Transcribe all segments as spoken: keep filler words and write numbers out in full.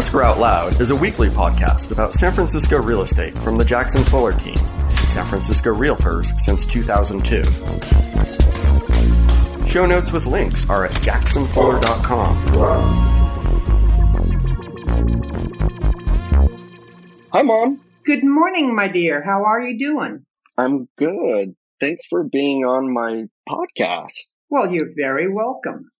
Oscar Out Loud is a weekly podcast about San Francisco real estate from the Jackson Fuller team, San Francisco Realtors since two thousand two. Show notes with links are at jackson fuller dot com. Hi, Mom. Good morning, my dear. How are you doing? I'm good. Thanks for being on my podcast. Well, you're very welcome.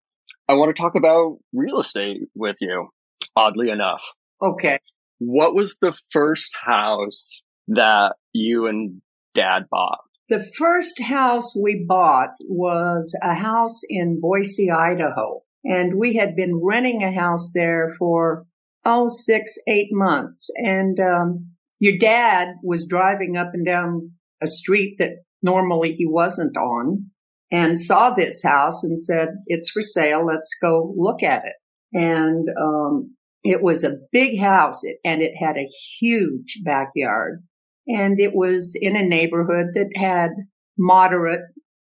I want to talk about real estate with you, oddly enough. Okay. What was the first house that you and Dad bought? The first house we bought was a house in Boise, Idaho. And we had been renting a house there for, oh, six, eight months. And um, your dad was driving up and down a street that normally he wasn't on, and saw this house and said, it's for sale. Let's go look at it. And um it was a big house, and it had a huge backyard. And it was in a neighborhood that had moderate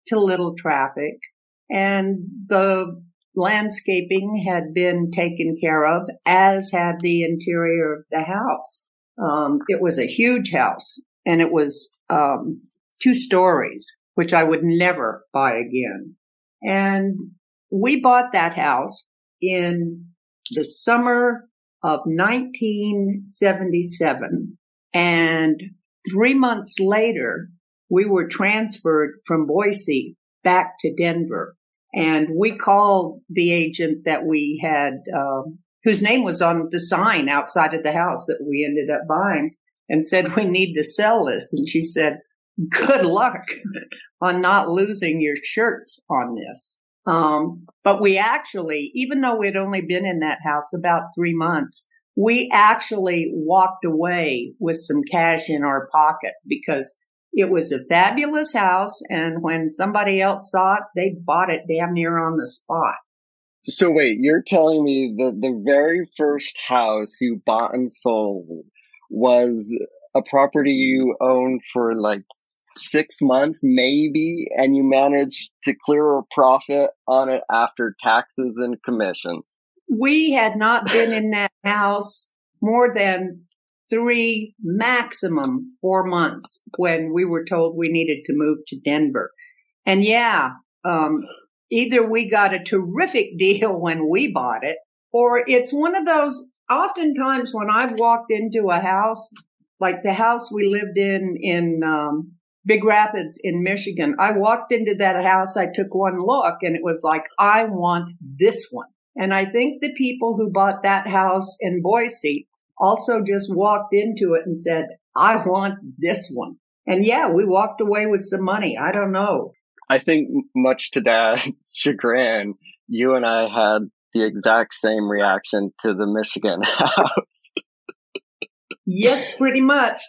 to little traffic. And the landscaping had been taken care of, as had the interior of the house. Um It was a huge house, and it was um two stories, which I would never buy again. And we bought that house in the summer of nineteen seventy-seven. And three months later, we were transferred from Boise back to Denver. And we called the agent that we had, um, whose name was on the sign outside of the house that we ended up buying, and said, we need to sell this. And she said, good luck on not losing your shirts on this. Um, but we actually, even though we'd only been in that house about three months, we actually walked away with some cash in our pocket, because it was a fabulous house. And when somebody else saw it, they bought it damn near on the spot. So wait, you're telling me that the very first house you bought and sold was a property you owned for like six months, maybe, and you managed to clear a profit on it after taxes and commissions? We had not been in that house more than three, maximum four months when we were told we needed to move to Denver. And yeah, um, either we got a terrific deal when we bought it, or it's one of those, oftentimes when I've walked into a house, like the house we lived in, in, um, Big Rapids in Michigan, I walked into that house, I took one look, and it was like, I want this one. And I think the people who bought that house in Boise also just walked into it and said, I want this one. And yeah, we walked away with some money. I don't know. I think much to Dad's chagrin, you and I had the exact same reaction to the Michigan house. Yes, pretty much.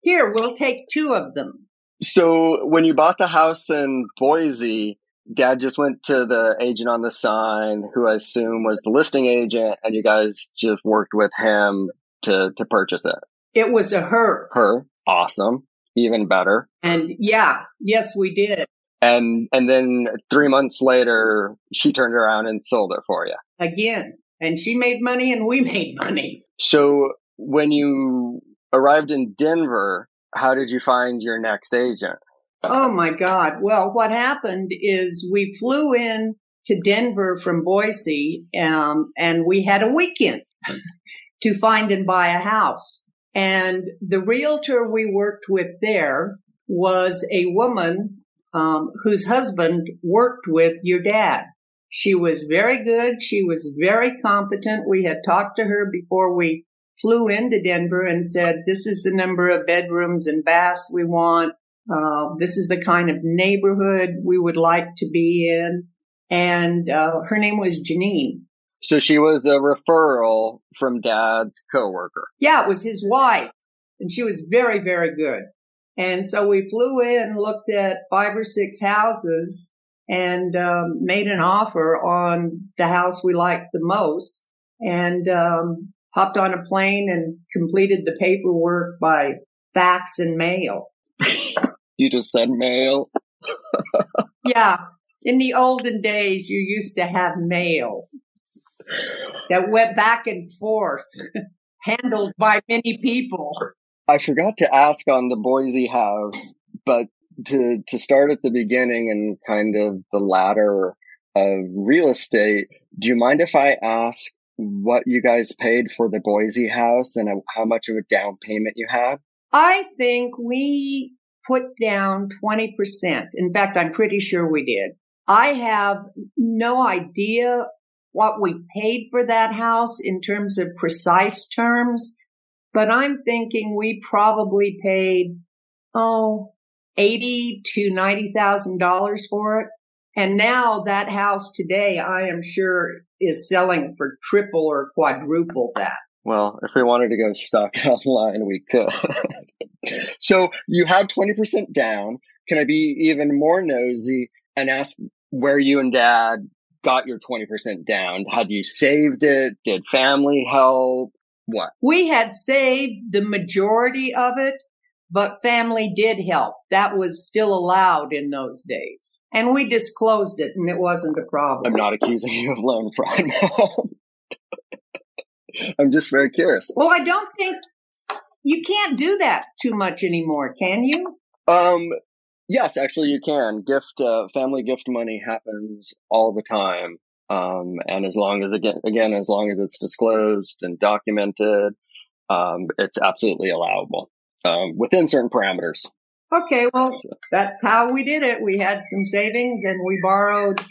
Here, we'll take two of them. So when you bought the house in Boise, Dad just went to the agent on the sign, who I assume was the listing agent, and you guys just worked with him to, to purchase it. It was a her. Her. Awesome. Even better. And yeah, yes, we did. And, and then three months later, she turned around and sold it for you. Again. And she made money and we made money. So when you arrived in Denver, how did you find your next agent? Oh, my God. Well, what happened is we flew in to Denver from Boise, um, and we had a weekend to find and buy a house. And the realtor we worked with there was a woman um, whose husband worked with your dad. She was very good. She was very competent. We had talked to her before we flew into Denver and said, this is the number of bedrooms and baths we want. Uh, this is the kind of neighborhood we would like to be in. And uh, her name was Janine. So she was a referral from Dad's coworker. Yeah, it was his wife. And she was very, very good. And so we flew in, looked at five or six houses, and um, made an offer on the house we liked the most. And um hopped on a plane and completed the paperwork by fax and mail. You just said mail? Yeah. In the olden days, you used to have mail. that went back and forth, handled by many people. I forgot to ask on the Boise house, but to to start at the beginning and kind of the ladder of real estate, do you mind if I ask what you guys paid for the Boise house and how much of a down payment you had? I think we put down twenty percent. In fact, I'm pretty sure we did. I have no idea what we paid for that house in terms of precise terms, but I'm thinking we probably paid, oh, eighty thousand to ninety thousand dollars for it. And now that house today, I am sure, is selling for triple or quadruple that. Well, if we wanted to go stock online, we could. So you had twenty percent down. Can I be even more nosy and ask where you and Dad got your twenty percent down? Had you saved it? Did family help? What? We had saved the majority of it, but family did help. That was still allowed in those days. And we disclosed it, and it wasn't a problem. I'm not accusing you of loan fraud, Mom. I'm just very curious. Well, I don't think you can't do that too much anymore, can you? Um, yes, actually you can. Gift, uh, family gift money happens all the time. Um, and as long as, again, again, as long as it's disclosed and documented, um, it's absolutely allowable. Um, within certain parameters. Okay, well, that's how we did it. We had some savings and we borrowed,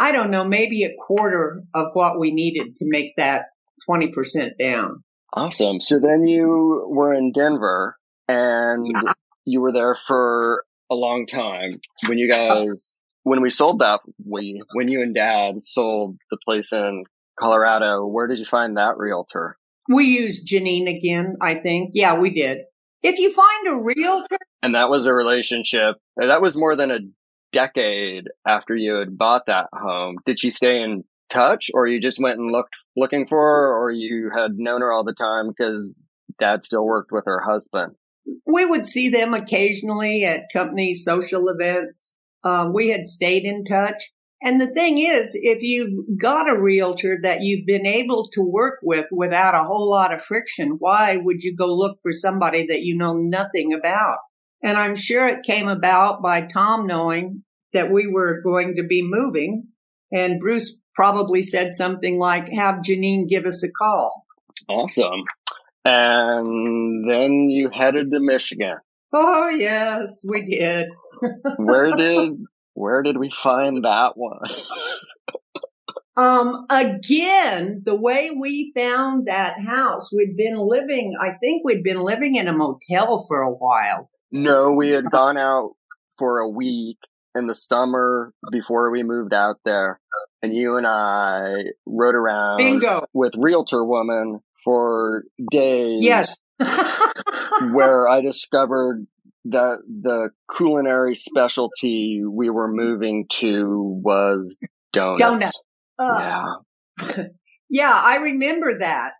I don't know, maybe a quarter of what we needed to make that twenty percent down. Awesome. So then you were in Denver and yeah. you were there for a long time. When you guys, when we sold that, we, when you and Dad sold the place in Colorado, where did you find that realtor? We used Janine again, I think. Yeah, we did. If you find a realtor. And that was a relationship. That was more than a decade after you had bought that home. Did she stay in touch, or you just went and looked looking for her, or you had known her all the time because Dad still worked with her husband? We would see them occasionally at company social events. Uh, we had stayed in touch. And the thing is, if you've got a realtor that you've been able to work with without a whole lot of friction, why would you go look for somebody that you know nothing about? And I'm sure it came about by Tom knowing that we were going to be moving. And Bruce probably said something like, have Janine give us a call. Awesome. And then you headed to Michigan. Oh, yes, we did. Where did... Where did we find that one? um, again, the way we found that house, we'd been living, I think we'd been living in a motel for a while. No, we had gone out for a week in the summer before we moved out there. And you and I rode around Bingo. with Realtor Woman for days. Yes. Where I discovered The the culinary specialty we were moving to was donuts. Donuts. Uh, yeah. Yeah, I remember that.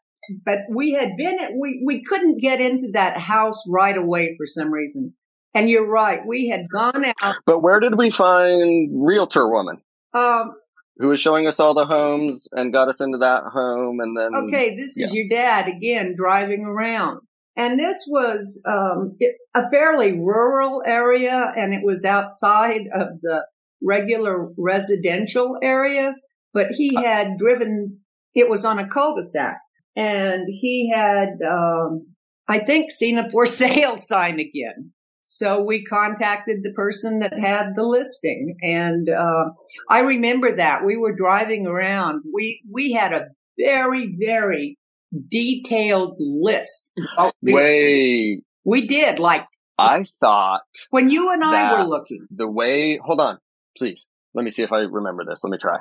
But we had been, we, we couldn't get into that house right away for some reason. And you're right, we had gone out. But where did we find Realtor Woman? Um, Who was showing us all the homes and got us into that home. And then. Okay, this yeah. is your dad again driving around. And this was um, it, a fairly rural area, and it was outside of the regular residential area. But he had driven, it was on a cul-de-sac, and he had, um, I think, seen a for sale sign again. So we contacted the person that had the listing, and uh, I remember that. We were driving around. We, we had a very, very detailed list. Oh, Wait. We did. Like, I thought. When you and I were looking. The way. Hold on, please. Let me see if I remember this. Let me try.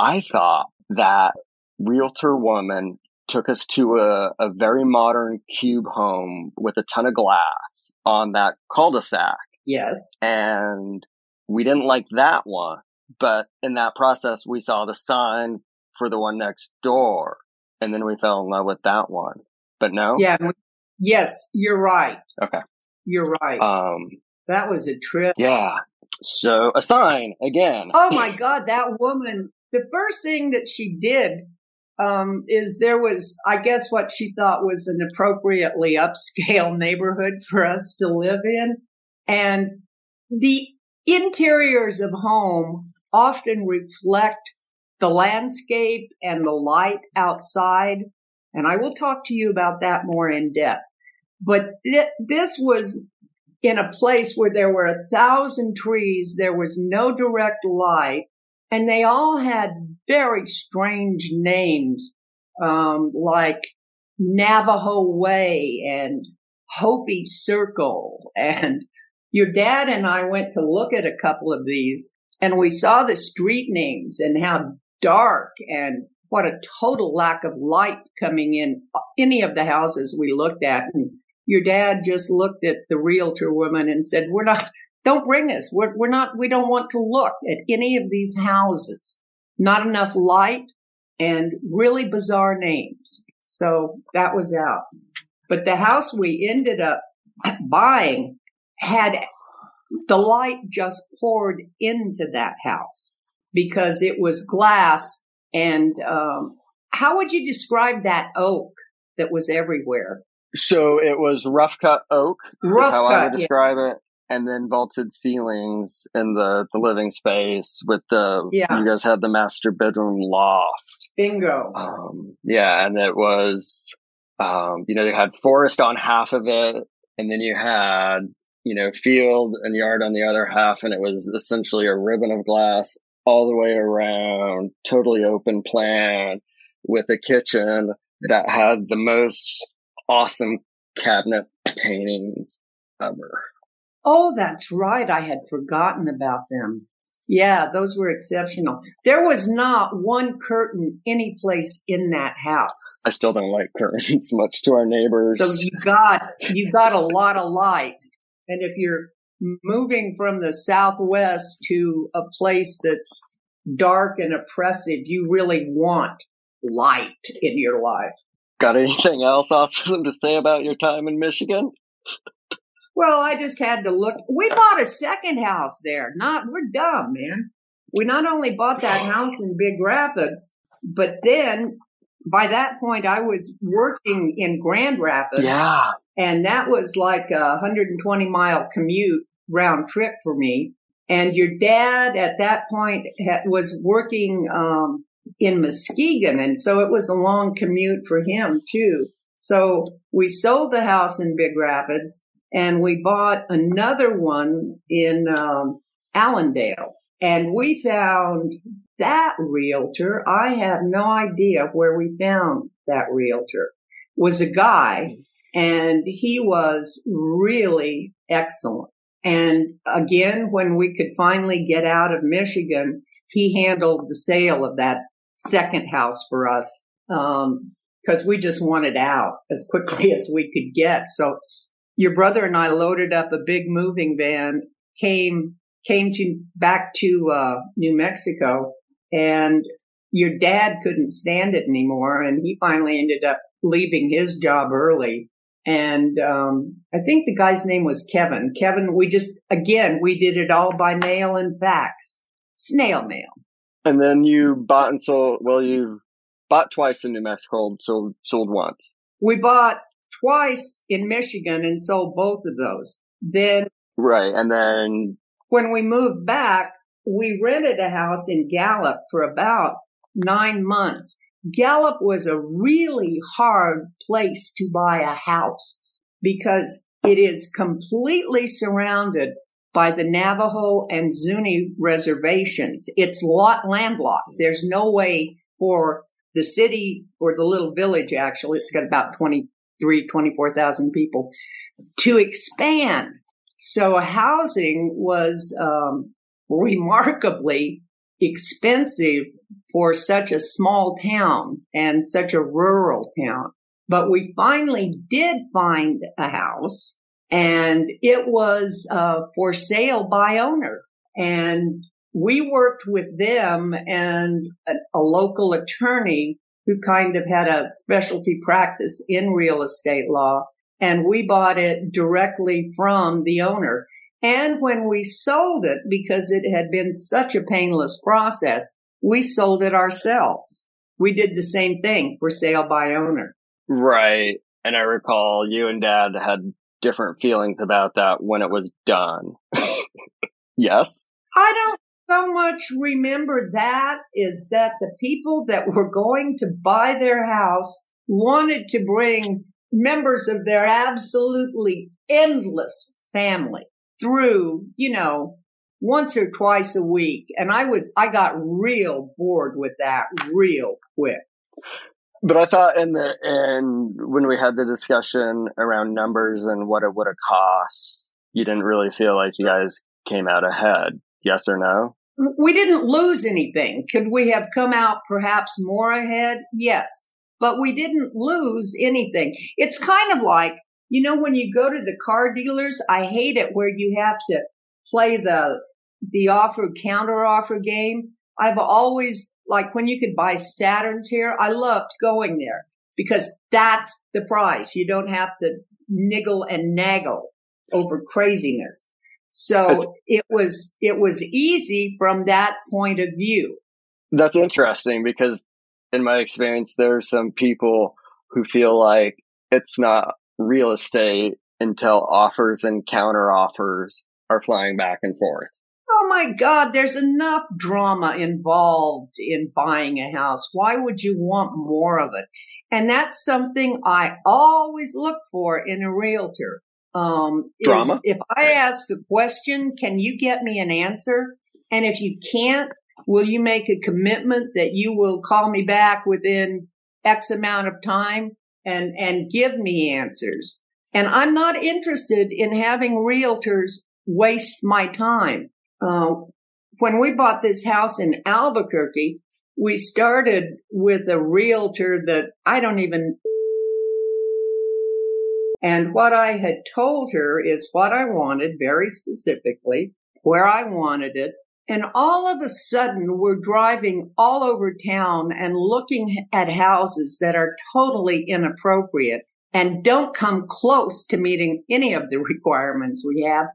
I thought that Realtor Woman took us to a, a very modern cube home with a ton of glass on that cul-de-sac. Yes. And we didn't like that one. But in that process, we saw the sign for the one next door. And then we fell in love with that one. But no? Yeah. Yes, you're right. Okay. You're right. Um, that was a trip. Yeah. So a sign again. Oh, my God. That woman, the first thing that she did um, is there was, I guess, what she thought was an appropriately upscale neighborhood for us to live in. And the interiors of home often reflect the landscape and the light outside. And I will talk to you about that more in depth. But th- this was in a place where there were a thousand trees, there was no direct light, and they all had very strange names, um, like Navajo Way and Hopi Circle. And your dad and I went to look at a couple of these, and we saw the street names and how dark and what a total lack of light coming in any of the houses we looked at. And your dad just looked at the realtor woman and said, we're not, don't bring us. We're, we're not, we don't want to look at any of these houses. Not enough light and really bizarre names. So that was out. But the house we ended up buying had the light just poured into that house because it was glass. And um, how would you describe that oak that was everywhere? So it was rough cut oak. Rough cut, I would describe yeah. it. And then vaulted ceilings in the, the living space with the, yeah. you guys had the master bedroom loft. Bingo. Um, yeah. And it was, um, you know, you had forest on half of it. And then you had, you know, field and yard on the other half. And it was essentially a ribbon of glass all the way around, totally open plan with a kitchen that had the most awesome cabinet paintings ever. Oh, that's right. I had forgotten about them. Yeah, those were exceptional. There was not one curtain any place in that house. I still don't like curtains much to our neighbors. So you got you got a lot of light. And if you're moving from the Southwest to a place that's dark and oppressive, you really want light in your life. Got anything else awesome to say about your time in Michigan? Well, I just had to look. We bought a second house there. Not, we're dumb, man. We not only bought that house in Big Rapids, but then by that point I was working in Grand Rapids. Yeah. And that was like a one hundred twenty mile commute round trip for me. And your dad at that point had, was working, um, in Muskegon. And so it was a long commute for him too. So we sold the house in Big Rapids. And we bought another one in um, Allendale. And we found that realtor. I have no idea where we found that realtor. Was a guy, and he was really excellent. And again, when we could finally get out of Michigan, he handled the sale of that second house for us um, because we just wanted out as quickly as we could get. So your brother and I loaded up a big moving van, came, came to back to, uh, New Mexico, and your dad couldn't stand it anymore. And he finally ended up leaving his job early. And, um, I think the guy's name was Kevin. Kevin, we just, again, we did it all by mail and fax, snail mail. And then you bought and sold, well, you bought twice in New Mexico, sold, sold once. We bought twice in Michigan and sold both of those. Then, right. And then when we moved back, we rented a house in Gallup for about nine months. Gallup was a really hard place to buy a house because it is completely surrounded by the Navajo and Zuni reservations. It's lot landlocked. There's no way for the city or the little village, actually. It's got about twenty-three, twenty-four thousand people to expand. So housing was um, remarkably expensive for such a small town and such a rural town. But we finally did find a house, and it was uh, for sale by owner. And we worked with them and a, a local attorney who kind of had a specialty practice in real estate law, and we bought it directly from the owner. And when we sold it, because it had been such a painless process, we sold it ourselves. we did the same thing for sale by owner. Right. And I recall you and Dad had different feelings about that when it was done. Yes? I don't so much remember that is that the people that were going to buy their house wanted to bring members of their absolutely endless family through, you know, once or twice a week. And I was, I got real bored with that real quick. But I thought in the, and when we had the discussion around numbers and what it would have cost, you didn't really feel like you guys came out ahead. Yes or no? We didn't lose anything. Could we have come out perhaps more ahead? Yes. But we didn't lose anything. It's kind of like, you know, when you go to the car dealers, I hate it where you have to play the the offer counter offer game. I've always, like when you could buy Saturns here, I loved going there because that's the price. You don't have to niggle and naggle over craziness. So it was it was easy from that point of view. That's interesting because in my experience, there are some people who feel like it's not real estate until offers and counter offers are flying back and forth. Oh, my God, there's enough drama involved in buying a house. Why would you want more of it? And that's something I always look for in a realtor. Um, drama. If I ask a question, can you get me an answer? And if you can't, will you make a commitment that you will call me back within X amount of time and, and give me answers? And I'm not interested in having realtors waste my time. Uh, when we bought this house in Albuquerque, we started with a realtor that I don't even. And what I had told her is what I wanted very specifically, where I wanted it. And all of a sudden, we're driving all over town and looking at houses that are totally inappropriate and don't come close to meeting any of the requirements we have,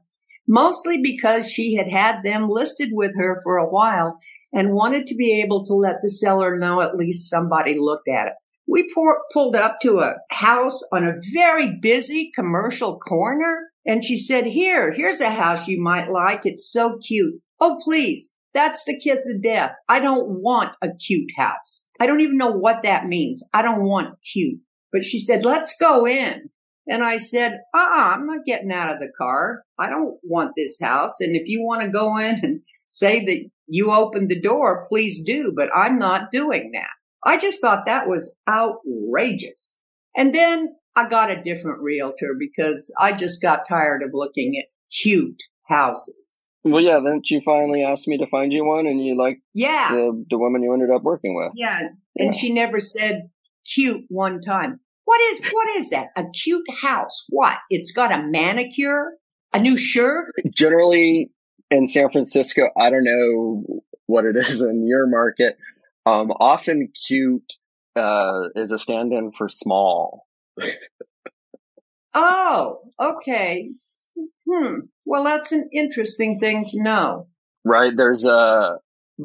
mostly because she had had them listed with her for a while and wanted to be able to let the seller know at least somebody looked at it. We pour, pulled up to a house on a very busy commercial corner, and she said, here, here's a house you might like. It's so cute. Oh, please. That's the kiss of death. I don't want a cute house. I don't even know what that means. I don't want cute. But she said, let's go in. And I said, uh-uh, I'm not getting out of the car. I don't want this house. And if you want to go in and say that you opened the door, please do. But I'm not doing that. I just thought that was outrageous. And then I got a different realtor because I just got tired of looking at cute houses. Well, yeah, then she finally asked me to find you one, and you liked yeah. the, the woman you ended up working with. Yeah, yeah. And she never said cute one time. What is what is that? A cute house? What? It's got a manicure? A new shirt? Generally, in San Francisco, I don't know what it is in your market. Um, often cute, uh, is a stand-in for small. Oh, okay. Hmm. Well, that's an interesting thing to know. Right. There's a,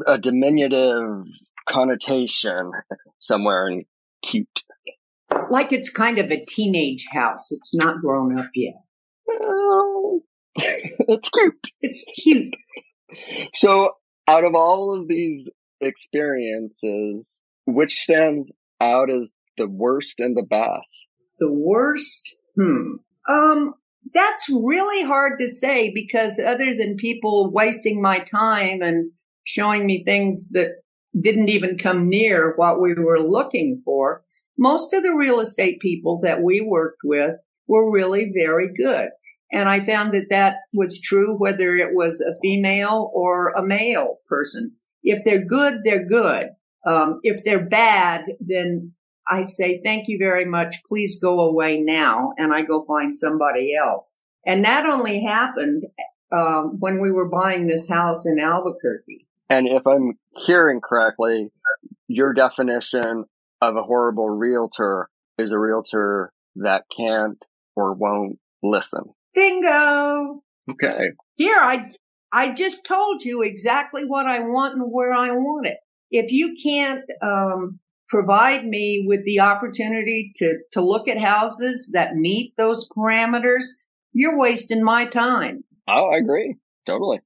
a diminutive connotation somewhere in cute. Like it's kind of a teenage house. It's not grown up yet. Well, it's cute. It's cute. So out of all of these experiences, which stands out as the worst and the best? The worst? Hmm. Um, that's really hard to say because other than people wasting my time and showing me things that didn't even come near what we were looking for, most of the real estate people that we worked with were really very good. And I found that that was true whether it was a female or a male person. If they're good, they're good. Um, if they're bad, then I say, thank you very much. Please go away now. And I go find somebody else. And that only happened um, when we were buying this house in Albuquerque. And if I'm hearing correctly, your definition of a horrible realtor is a realtor that can't or won't listen. Bingo. Okay. Here, I... I just told you exactly what I want and where I want it. If you can't um, provide me with the opportunity to, to look at houses that meet those parameters, you're wasting my time. Oh, I agree. Totally.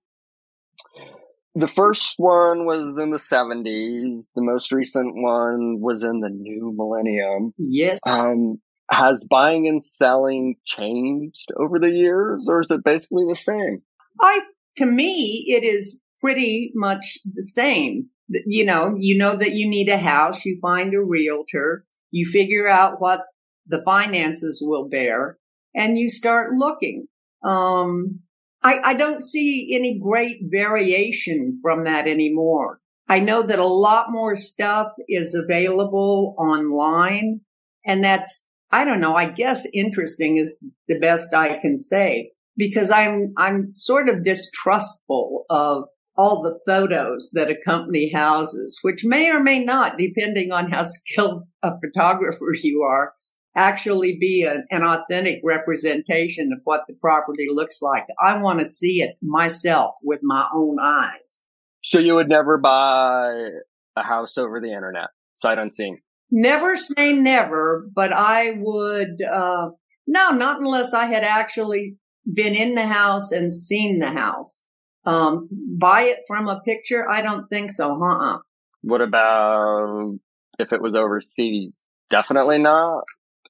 The first one was in the seventies. The most recent one was in the new millennium. Yes. Um, has buying and selling changed over the years, or is it basically the same? I, to me, it is pretty much the same. You know, you know that you need a house. You find a realtor. You figure out what the finances will bear, and you start looking. Um, I, I don't see any great variation from that anymore. I know that a lot more stuff is available online, and that's, I don't know, I guess interesting is the best I can say, because I'm, I'm sort of distrustful of all the photos that accompany houses, which may or may not, depending on how skilled a photographer you are, actually be a, an authentic representation of what the property looks like. I want to see it myself with my own eyes. So you would never buy a house over the internet, sight unseen? Never say never, but I would, uh, no, not unless I had actually been in the house and seen the house. Um, buy it from a picture? I don't think so, huh? What about if it was overseas? Definitely not.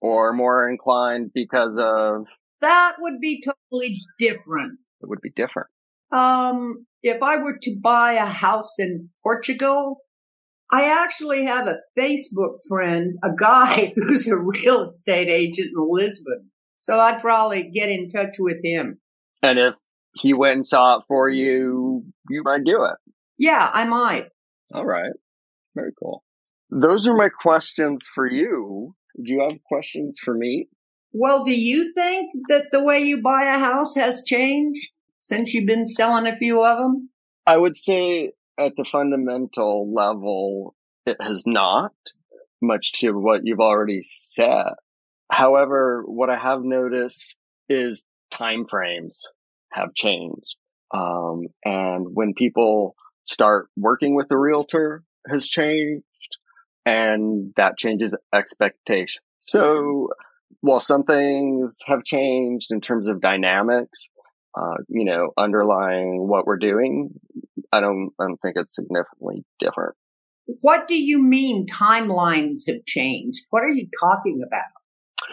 Or more inclined because of? That would be totally different. It would be different. Um, if I were to buy a house in Portugal, I actually have a Facebook friend, a guy who's a real estate agent in Lisbon. So I'd probably get in touch with him. And if he went and saw it for you, you might do it. Yeah, I might. All right. Very cool. Those are my questions for you. Do you have questions for me? Well, do you think that the way you buy a house has changed since you've been selling a few of them? I would say at the fundamental level, it has not, much to what you've already said. However, what I have noticed is timeframes have changed. Um, and when people start working with a realtor has changed. And that changes expectation. So while some things have changed in terms of dynamics, uh, you know, underlying what we're doing, I don't, I don't think it's significantly different. What do you mean timelines have changed? What are you talking about?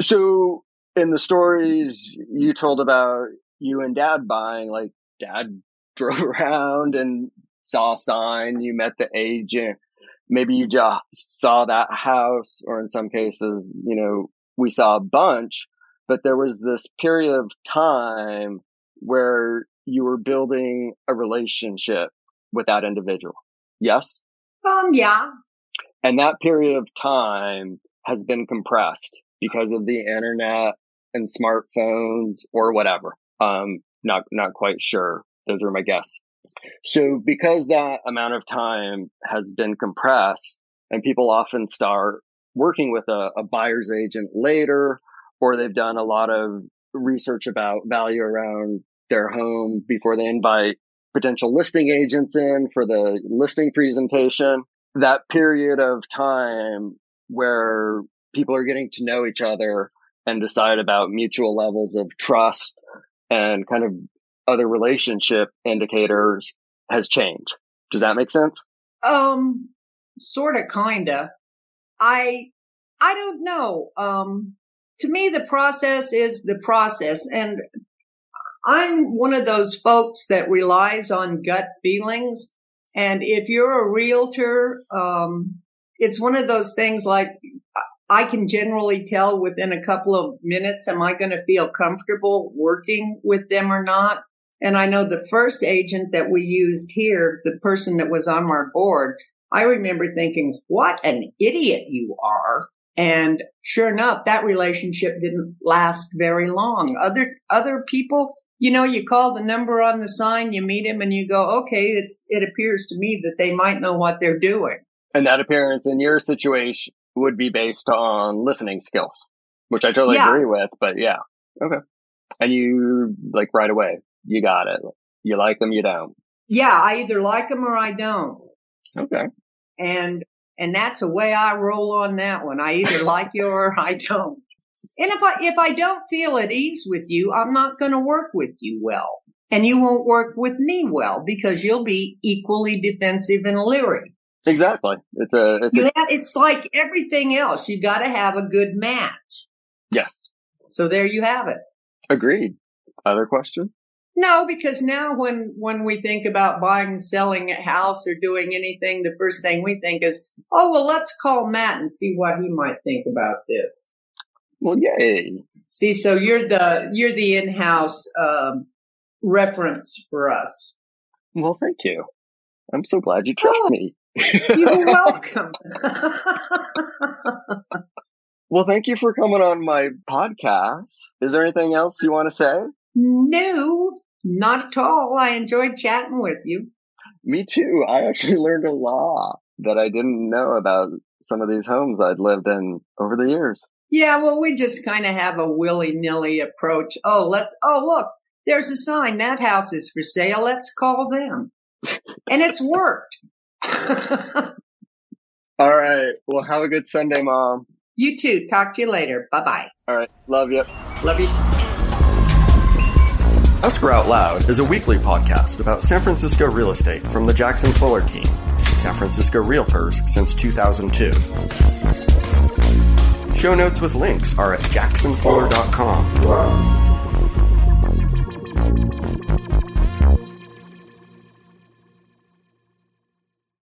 So in the stories you told about you and Dad buying, like Dad drove around and saw a sign, you met the agent. Maybe you just saw that house, or in some cases, you know, we saw a bunch, but there was this period of time where you were building a relationship with that individual. Yes? Um, yeah. And that period of time has been compressed because of the internet and smartphones or whatever. Um, not, not quite sure. Those are my guess. So because that amount of time has been compressed, and people often start working with a, a buyer's agent later, or they've done a lot of research about value around their home before they invite potential listing agents in for the listing presentation, that period of time where people are getting to know each other and decide about mutual levels of trust and kind of other relationship indicators has changed. Does that make sense? Um, sort of, kind of. I, I don't know. Um, to me, the process is the process. And I'm one of those folks that relies on gut feelings. And if you're a realtor, um, it's one of those things like I can generally tell within a couple of minutes, am I going to feel comfortable working with them or not? And I know the first agent that we used here, the person that was on our board, I remember thinking, what an idiot you are. And sure enough, that relationship didn't last very long. Other, other people, you know, you call the number on the sign, you meet him and you go, okay, it's, it appears to me that they might know what they're doing. And that appearance in your situation would be based on listening skills, which I totally yeah. agree with, but yeah. Okay. And you like right away. You got it. You like them, you don't. Yeah, I either like them or I don't. Okay. And And that's the way I roll on that one. I either like you or I don't. And if I, if I don't feel at ease with you, I'm not going to work with you well. And you won't work with me well because you'll be equally defensive and leery. Exactly. It's a, it's, you know, a, it's like everything else. You got to have a good match. Yes. So there you have it. Agreed. Other question? No, because now when, when we think about buying, selling a house or doing anything, the first thing we think is, oh, well, let's call Matt and see what he might think about this. Well, yay. See, so you're the, you're the in-house, um, reference for us. Well, thank you. I'm so glad you trust oh, me. You're welcome. Well, thank you for coming on my podcast. Is there anything else you want to say? No, not at all. I enjoyed chatting with you. Me too. I actually learned a lot that I didn't know about some of these homes I'd lived in over the years. Yeah, well, we just kind of have a willy-nilly approach. Oh, let's, oh, look, there's a sign. That house is for sale. Let's call them. And it's worked. All right. Well, have a good Sunday, Mom. You too. Talk to you later. Bye-bye. All right. Love you. Love you too. Oscar Out Loud is a weekly podcast about San Francisco real estate from the Jackson Fuller team, San Francisco Realtors since two thousand two. Show notes with links are at jackson fuller dot com.